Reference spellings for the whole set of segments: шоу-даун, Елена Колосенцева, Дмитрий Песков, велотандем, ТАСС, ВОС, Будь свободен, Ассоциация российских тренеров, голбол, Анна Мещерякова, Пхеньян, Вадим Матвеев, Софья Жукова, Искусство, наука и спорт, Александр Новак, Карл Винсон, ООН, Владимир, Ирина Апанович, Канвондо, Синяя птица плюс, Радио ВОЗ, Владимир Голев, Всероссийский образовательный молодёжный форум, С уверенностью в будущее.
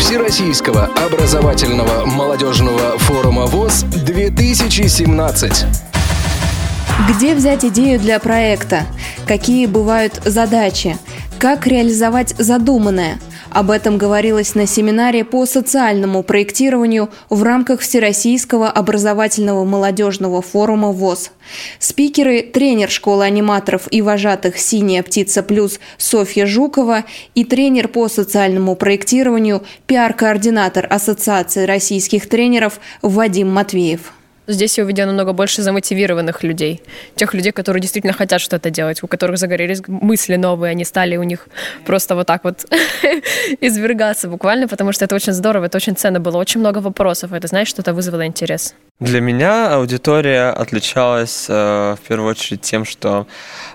Всероссийского образовательного молодежного форума ВОС 2017. Где взять идею для проекта? Какие бывают задачи? Как реализовать задуманное? Об этом говорилось на семинаре по социальному проектированию в рамках Всероссийского образовательного молодежного форума ВОС. Спикеры – тренер школы аниматоров и вожатых «Синяя птица плюс» Софья Жукова и тренер по социальному проектированию, пиар-координатор Ассоциации российских тренеров Вадим Матвеев. Здесь я увидела намного больше замотивированных людей. Тех людей, которые действительно хотят что-то делать, у которых загорелись мысли новые, они стали у них просто вот так вот извергаться буквально, потому что это очень здорово, это очень ценно было. Очень много вопросов, это, знаешь, что-то вызвало интерес. Для меня аудитория отличалась в первую очередь тем, что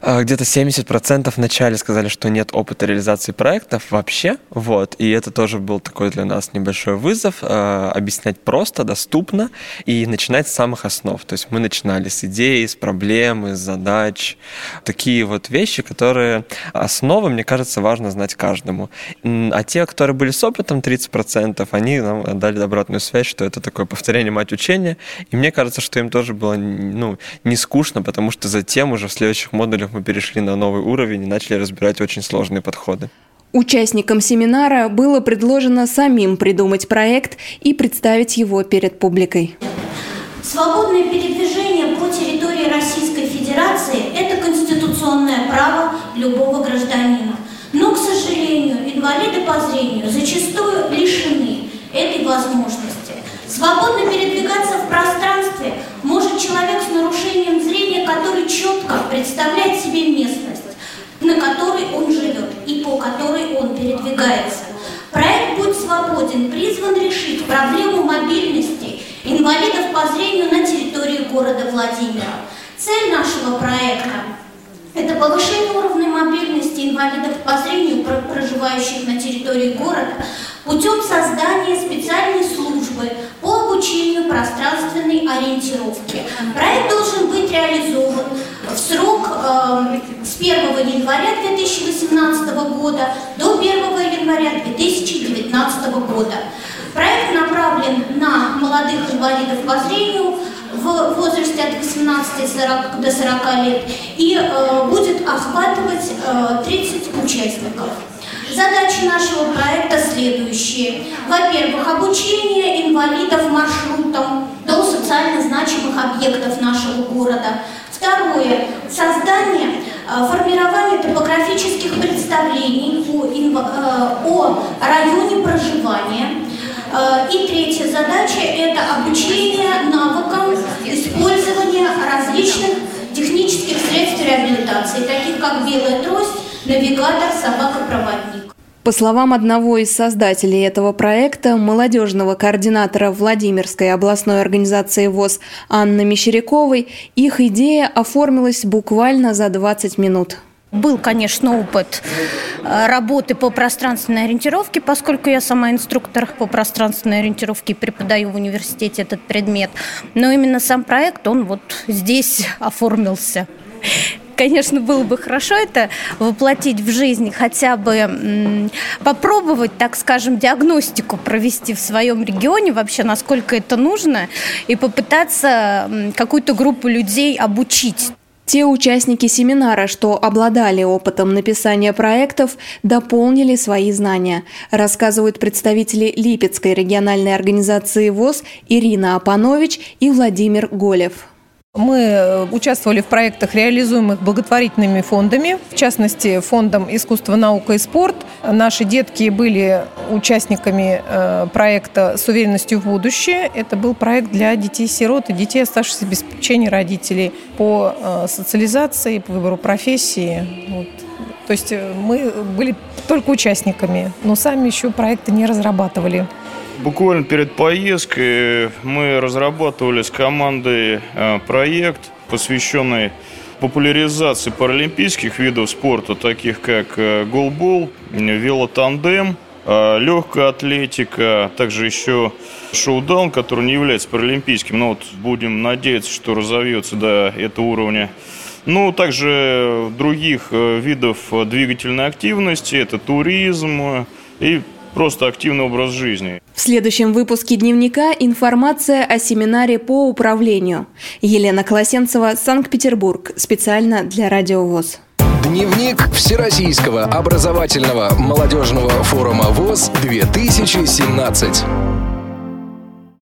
где-то 70% вначале сказали, что нет опыта реализации проектов вообще. Вот. И это тоже был такой для нас небольшой вызов. Объяснять просто, доступно и начинать с самых основ. То есть мы начинали с идей, с проблем, с задач. Такие вот вещи, которые основы, мне кажется, важно знать каждому. А те, которые были с опытом, 30%, они нам дали обратную связь, что это такое повторение мать учения. И мне кажется, что им тоже было не скучно, потому что затем уже в следующих модулях мы перешли на новый уровень и начали разбирать очень сложные подходы. Участникам семинара было предложено самим придумать проект и представить его перед публикой. Свободное передвижение по территории Российской Федерации – это конституционное право любого гражданина. Но, к сожалению, инвалиды по зрению зачастую лишены этой возможности. Свободно передвигаться в пространстве может человек с нарушением зрения, который четко представляет себе местность, на которой он живет и по которой он передвигается. Проект «Будь свободен» призван решить проблему мобильности инвалидов по зрению на территории города Владимира. Цель нашего проекта – это повышение уровня мобильности инвалидов по зрению, проживающих на территории города, путем создания специальной службы по обучению пространственной ориентировки. Проект должен быть реализован в срок с 1 января 2018 года до 1 января 2019 года. Проект направлен на молодых инвалидов по зрению в возрасте от 18 до 40 лет и будет охватывать 30 участников. Задачи нашего проекта следующие. Во-первых, обучение инвалидов маршрутам до социально значимых объектов нашего города. Второе, создание, формирование топографических представлений о районе проживания. И третья задача – это обучение навыкам использования различных технических средств реабилитации, таких как белая трость, навигатор, собака-проводник. По словам одного из создателей этого проекта, молодежного координатора Владимирской областной организации ВОЗ Анны Мещеряковой, их идея оформилась буквально за 20 минут. Был, конечно, опыт работы по пространственной ориентировке, поскольку я сама инструктор по пространственной ориентировке и преподаю в университете этот предмет. Но именно сам проект, он вот здесь оформился. Конечно, было бы хорошо это воплотить в жизнь, хотя бы попробовать, так скажем, диагностику провести в своем регионе, вообще, насколько это нужно, и попытаться какую-то группу людей обучить. Те участники семинара, что обладали опытом написания проектов, дополнили свои знания, рассказывают представители Липецкой региональной организации ВОС Ирина Апанович и Владимир Голев. Мы участвовали в проектах, реализуемых благотворительными фондами, в частности, фондом «Искусство, наука и спорт». Наши детки были участниками проекта «С уверенностью в будущее». Это был проект для детей-сирот и детей, оставшихся без попечения родителей, по социализации, по выбору профессии. Вот. То есть мы были только участниками, но сами еще проекты не разрабатывали. Буквально перед поездкой мы разрабатывали с командой проект, посвященный популяризации паралимпийских видов спорта, таких как голбол, велотандем, легкая атлетика, также еще шоу-даун, который не является паралимпийским, но вот будем надеяться, что разовьется до этого уровня. Ну, также других видов двигательной активности, это туризм и просто активный образ жизни. В следующем выпуске дневника информация о семинаре по управлению. Елена Колосенцева, Санкт-Петербург, специально для Радио ВОЗ. Дневник Всероссийского образовательного молодежного форума ВОЗ 2017.